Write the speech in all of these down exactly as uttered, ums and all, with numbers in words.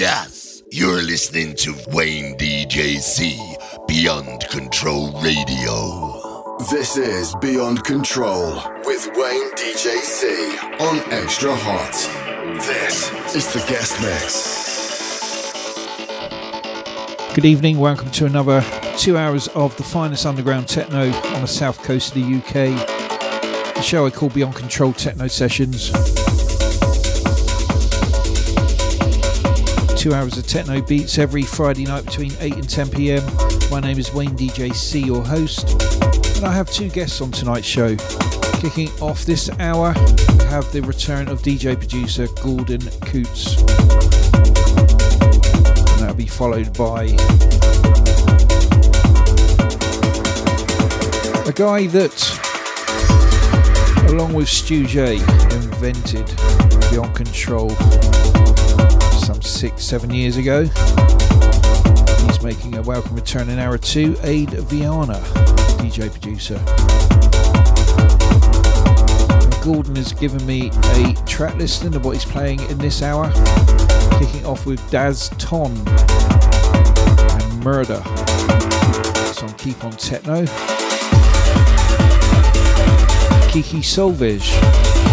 Yes, you're listening to Wayne D J C, Beyond Control Radio. This is Beyond Control with Wayne D J C on Extra Hot. This is the guest mix. Good evening, welcome to another two hours of the finest underground techno on the south coast of the U K. The show I call Beyond Control Techno Sessions. Two hours of techno beats every Friday night between eight and ten p m. My name is Wayne D J C, your host, and I have two guests on tonight's show. Kicking off this hour, we have the return of D J producer Gordon Coutts. And that'll be followed by a guy that, along with Stu J, invented Beyond Control some six, seven years ago. He's making a welcome return in hour two, Aidan Vianna, D J producer. And Gordon has given me a track listing of what he's playing in this hour, kicking off with Das Ton and Murda. It's on Keep on Techno. Kiki Solvej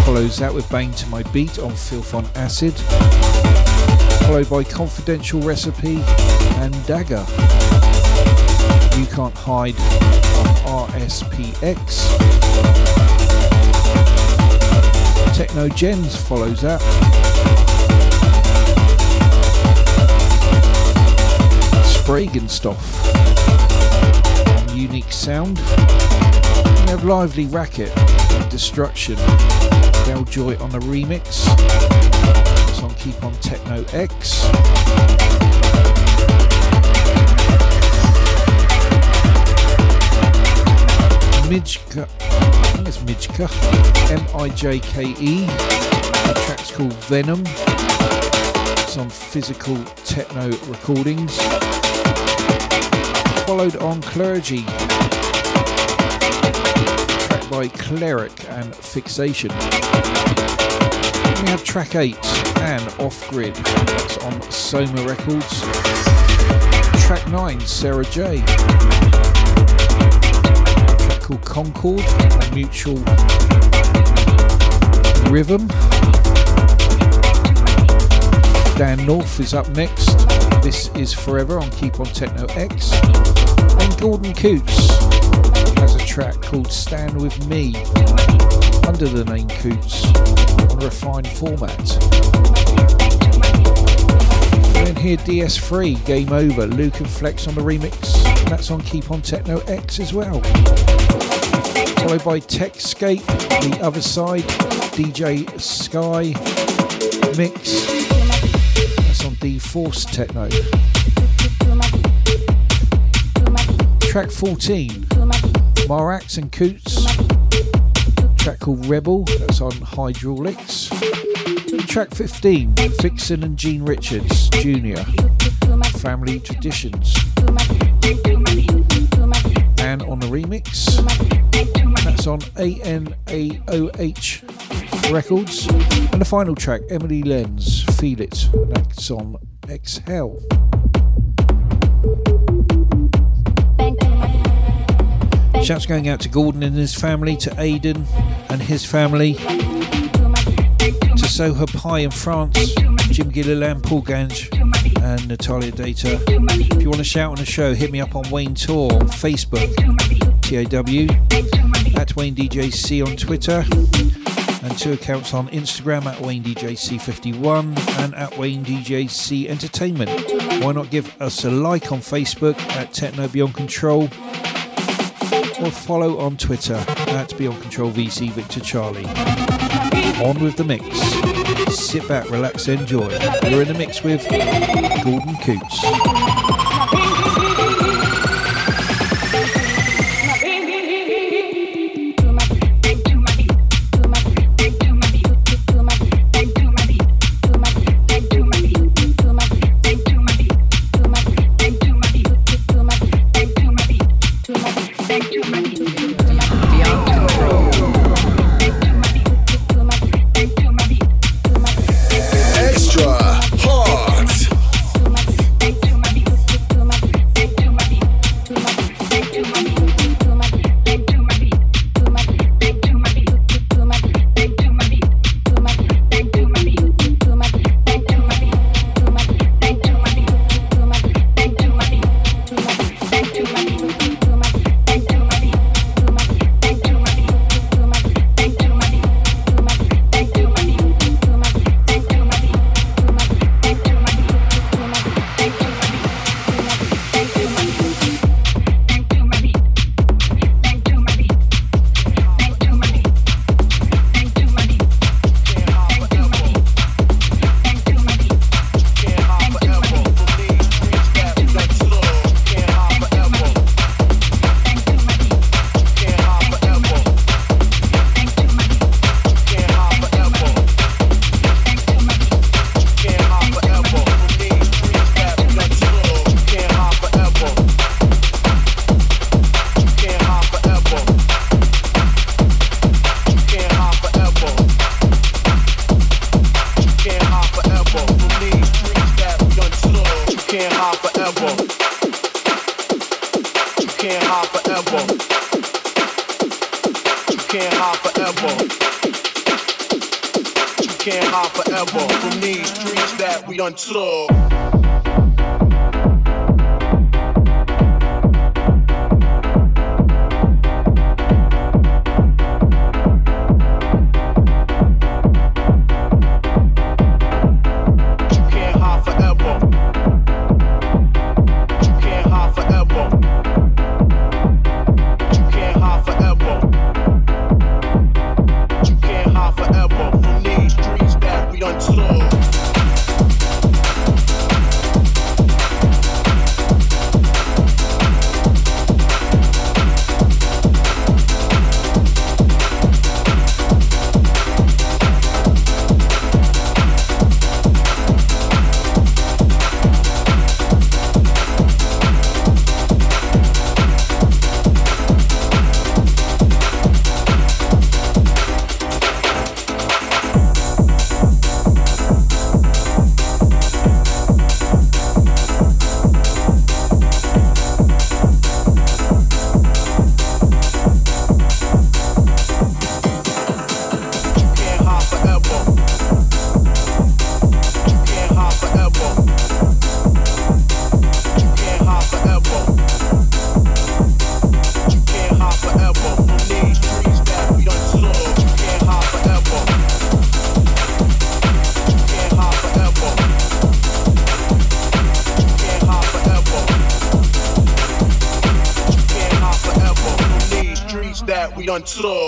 follows that with Bang to My Beat on Filth On Acid, followed by Confidential Recipe and Dagga. You Can't Hide on R S P X. Tækno Jens follows that. Sprængstof on Unique Sound. We have Lively Racket of Destruction, Deljoi on the remix. On Keep on Techno X. Mijke, I think it's Mijke, M I J K E. The track's called Venom. It's on Physical Techno Recordings. Followed on Clergy, a track by Cleric and Fixation. We have track eight and Off Grid. It's on Soma Records. Track nine, SERA J. A track called Concord on Mutual Rytm. Dan North is up next. This is Forever on Keep on Techno X. And Gordon Coutts has a track called Stand With Me under the name Coutts, refined format. And then here D S three, Game Over, Luke and Flex on the remix, and that's on Keep on Techno X as well. Followed by Techscape, The Other Side, D J Sky Mix, that's on D-Force Techno. Track fourteen, Marax and Coutts, track called Rebel, that's on Hydraulics. Track fifteen, Fixin and Gene Richards Junior, Family Traditions, and on the remix, that's on A N A O H Records. And the final track, Emily Lenz, Feel It, that's on X-Hell. Shouts going out to Gordon and his family, to Aidan and his family, to Soha Pai in France, Jim Gilliland, Paul Gange and Natalia Data. If you want to shout on the show, hit me up on Wayne Tour on Facebook, T A W, at Wayne D J C on Twitter, and two accounts on Instagram, at Wayne D J C fifty-one and at Wayne D J C Entertainment. Why not give us a like on Facebook at Techno Beyond Control, or follow on Twitter at Beyond Control V C Victor Charlie. On with the mix. Sit back, relax, enjoy. You're in the mix with Gordon Coutts. high forever from these streets that we untook. Until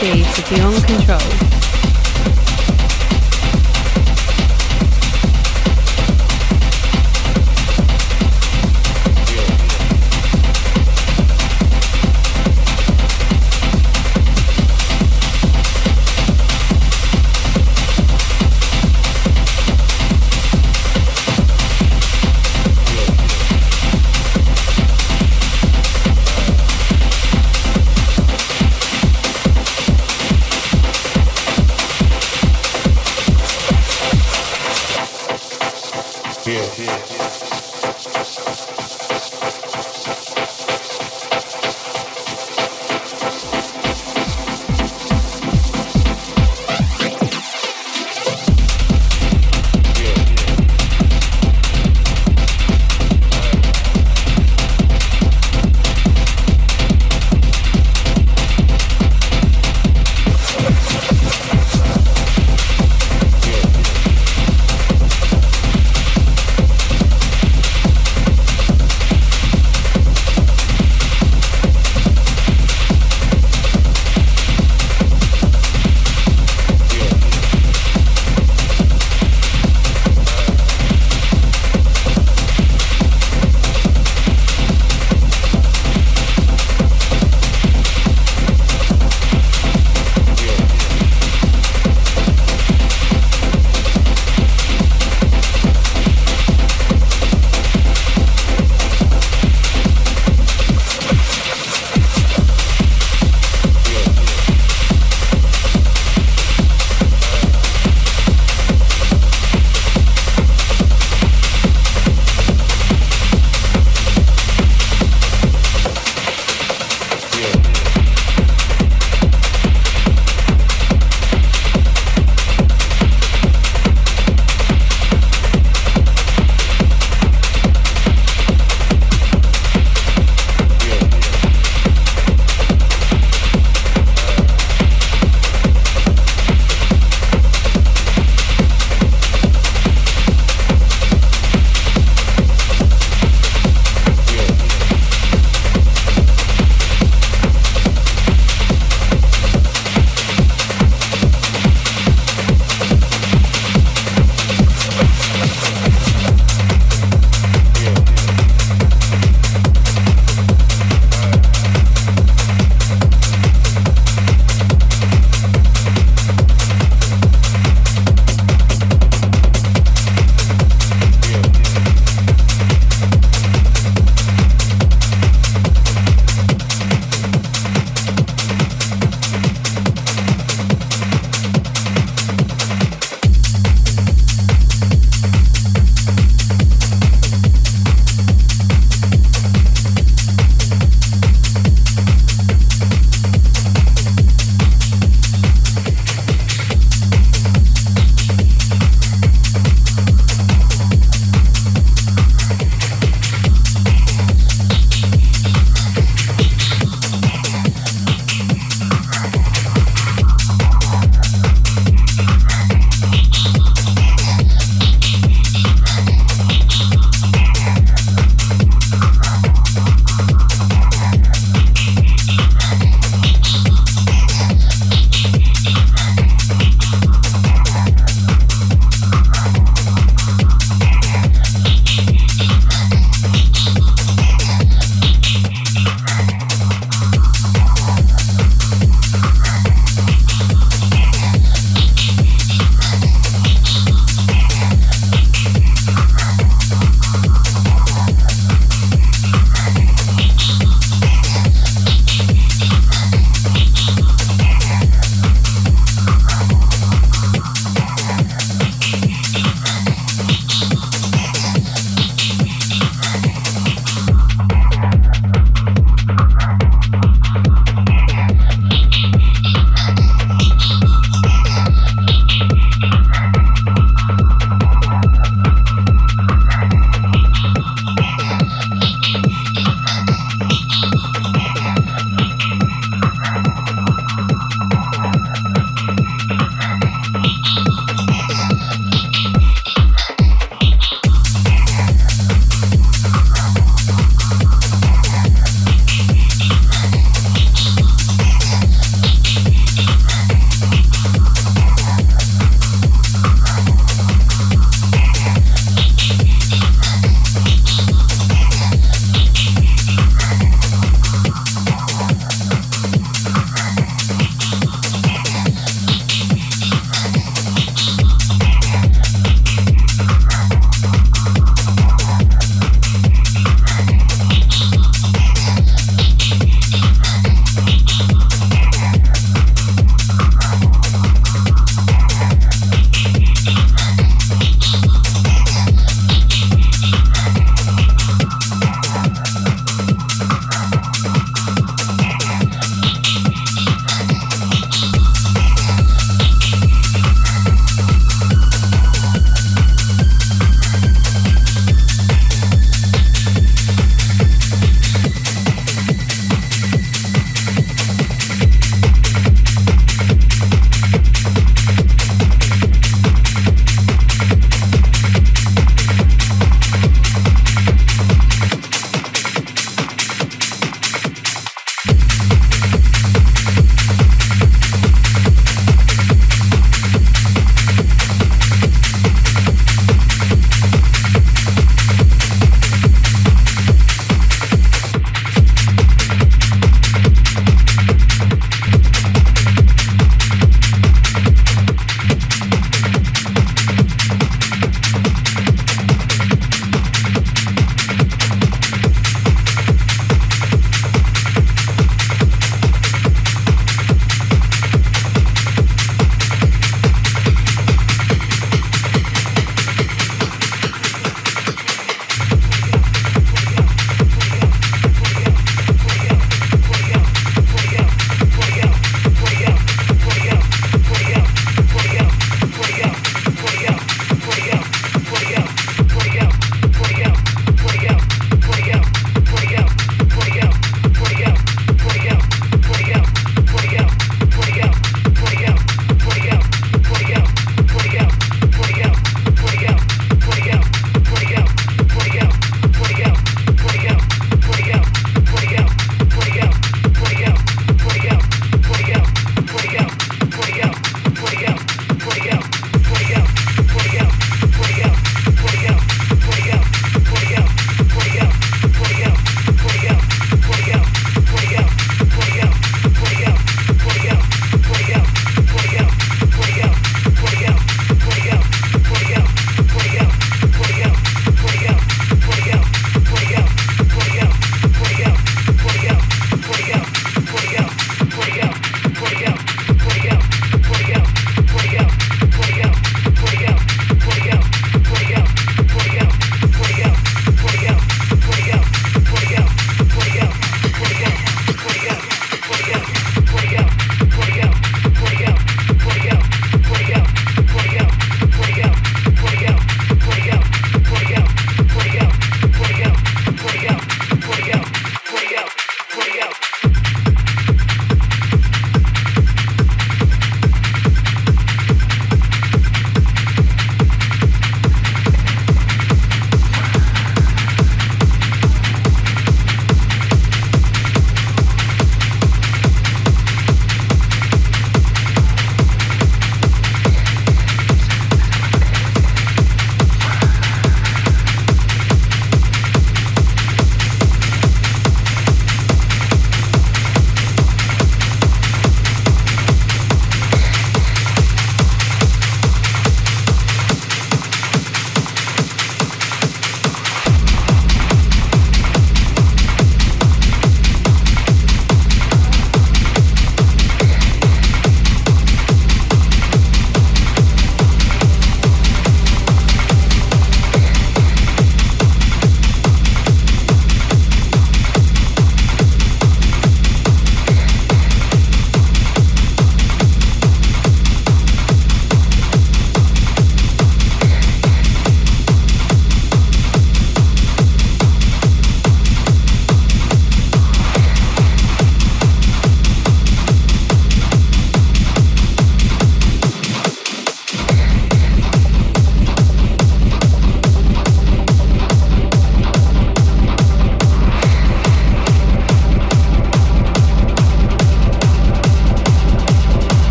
D J C to Beyond Control.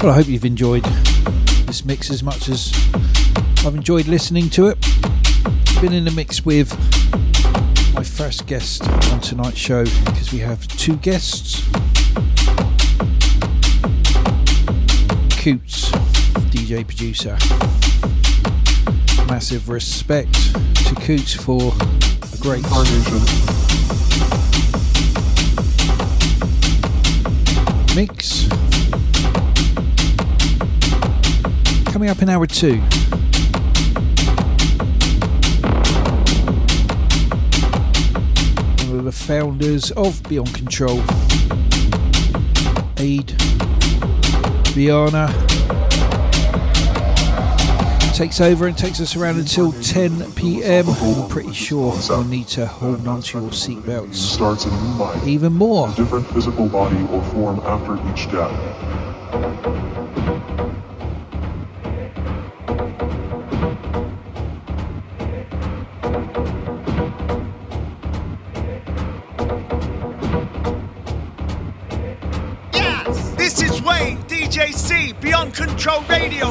Well, I hope you've enjoyed this mix as much as I've enjoyed listening to it. Been in the mix with my first guest on tonight's show, because we have two guests. Coutts, D J producer. Massive respect to Coutts for a great mix. Coming up in hour two, one of the founders of Beyond Control, Aidan Vianna, takes over and takes us around until ten p.m. I'm pretty sure you'll need to hold on to your seatbelts even more. A different physical body or form after each death. Beyond Control Radio.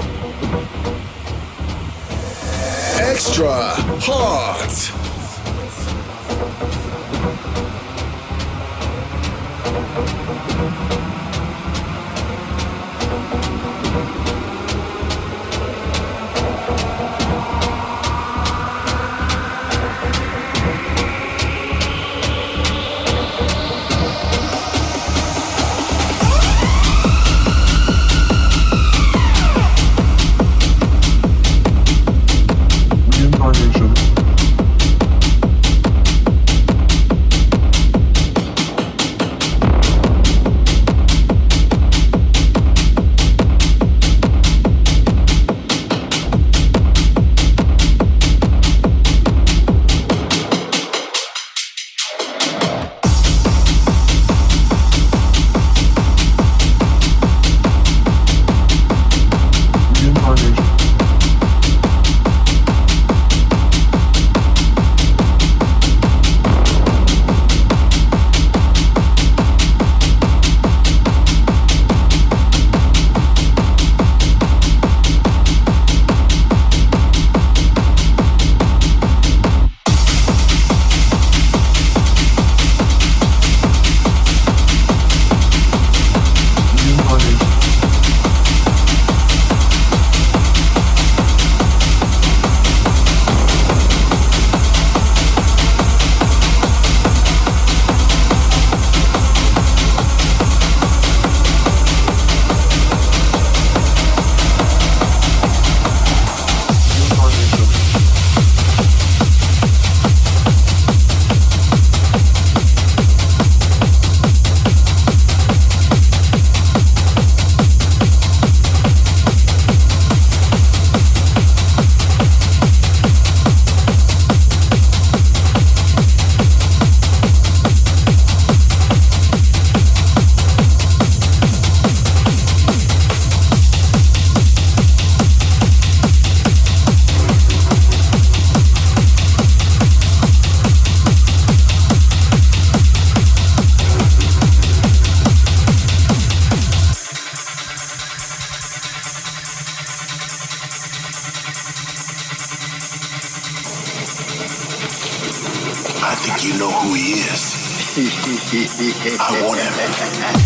Extra hot. is. I want it.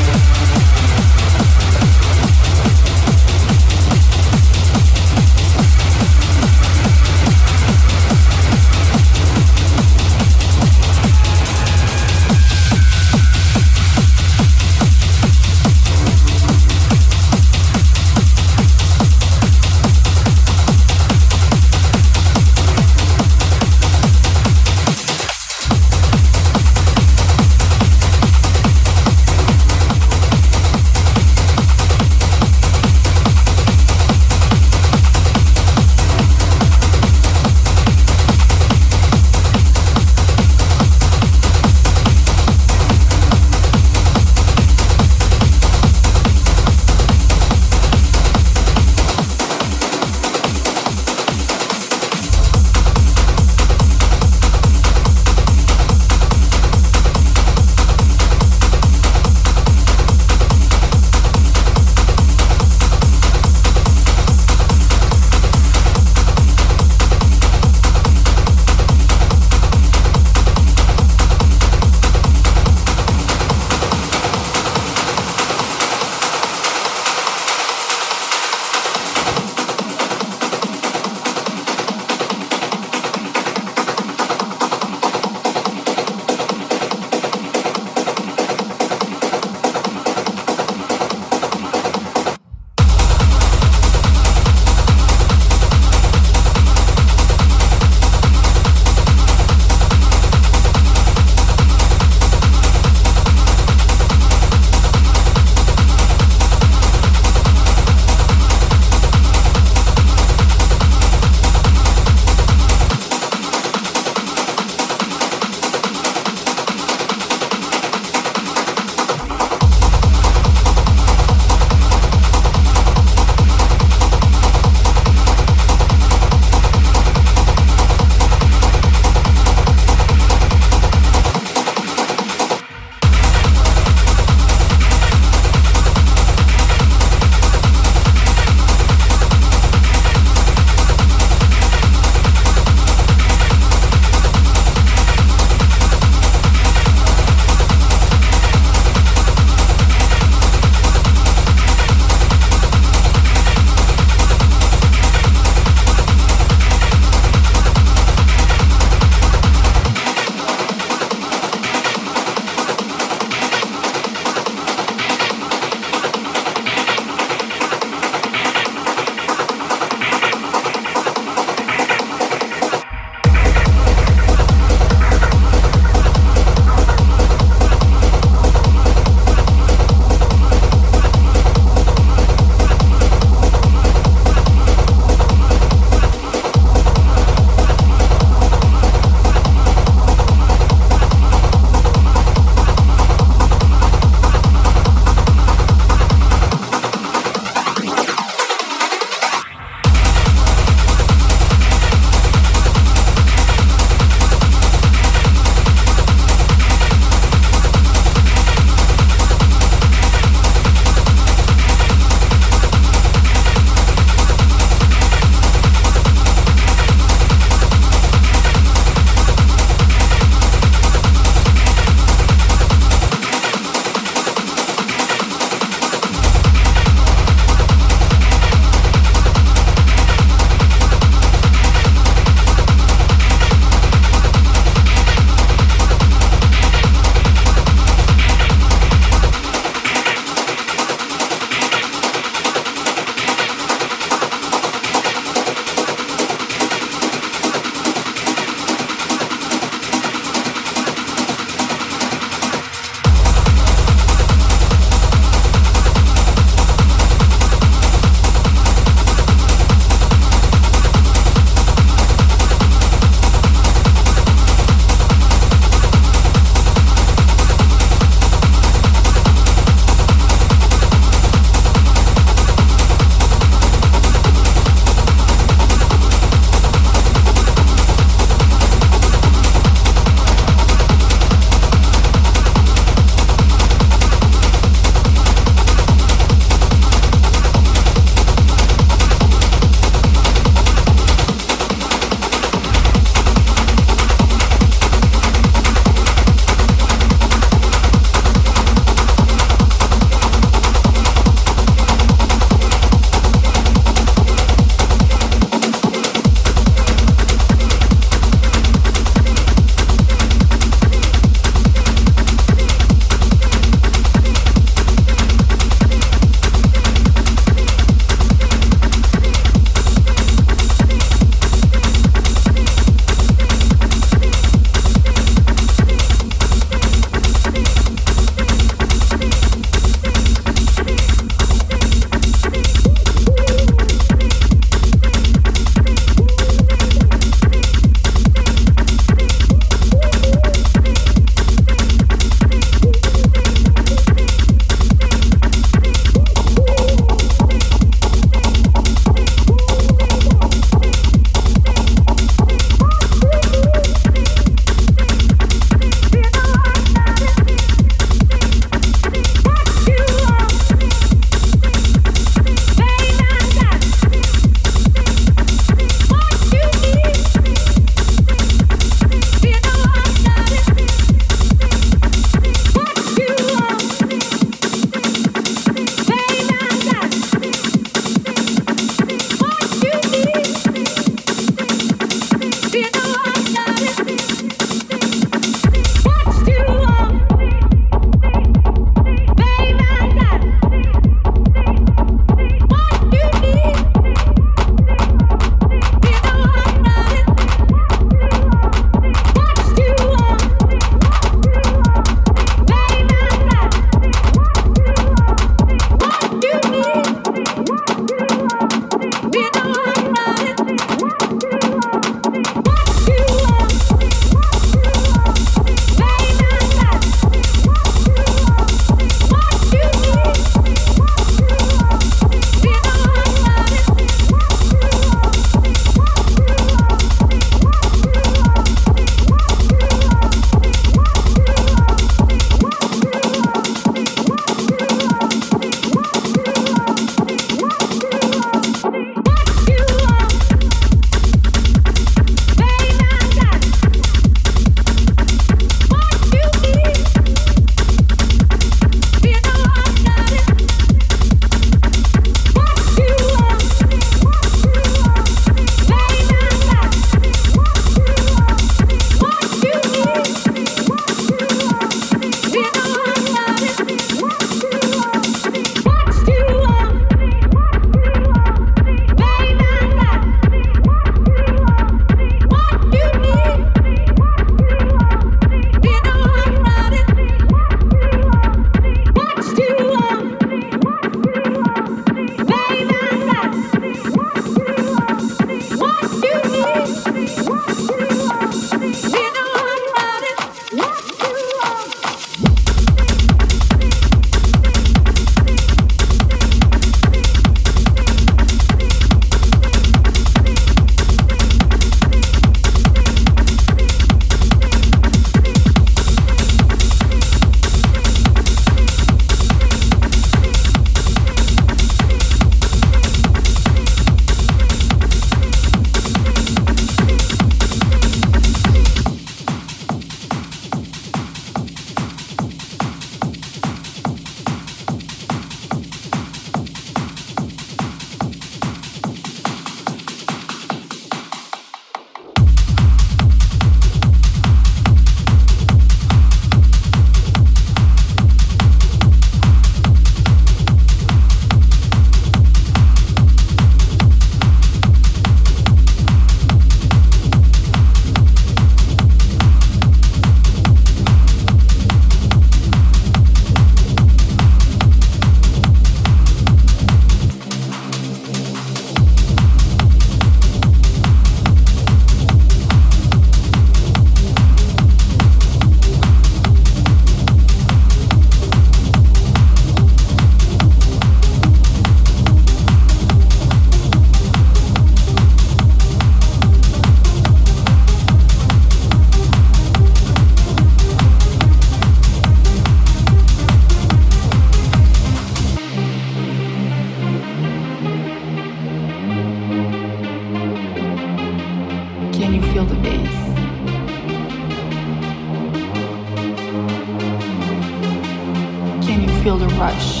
Rush.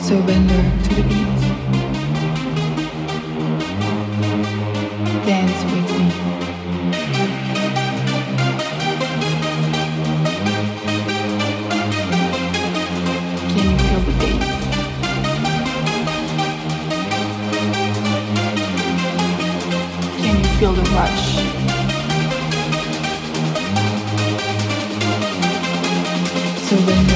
Surrender to the beat. Dance with me. Can you feel the bass? Can you feel the rush? So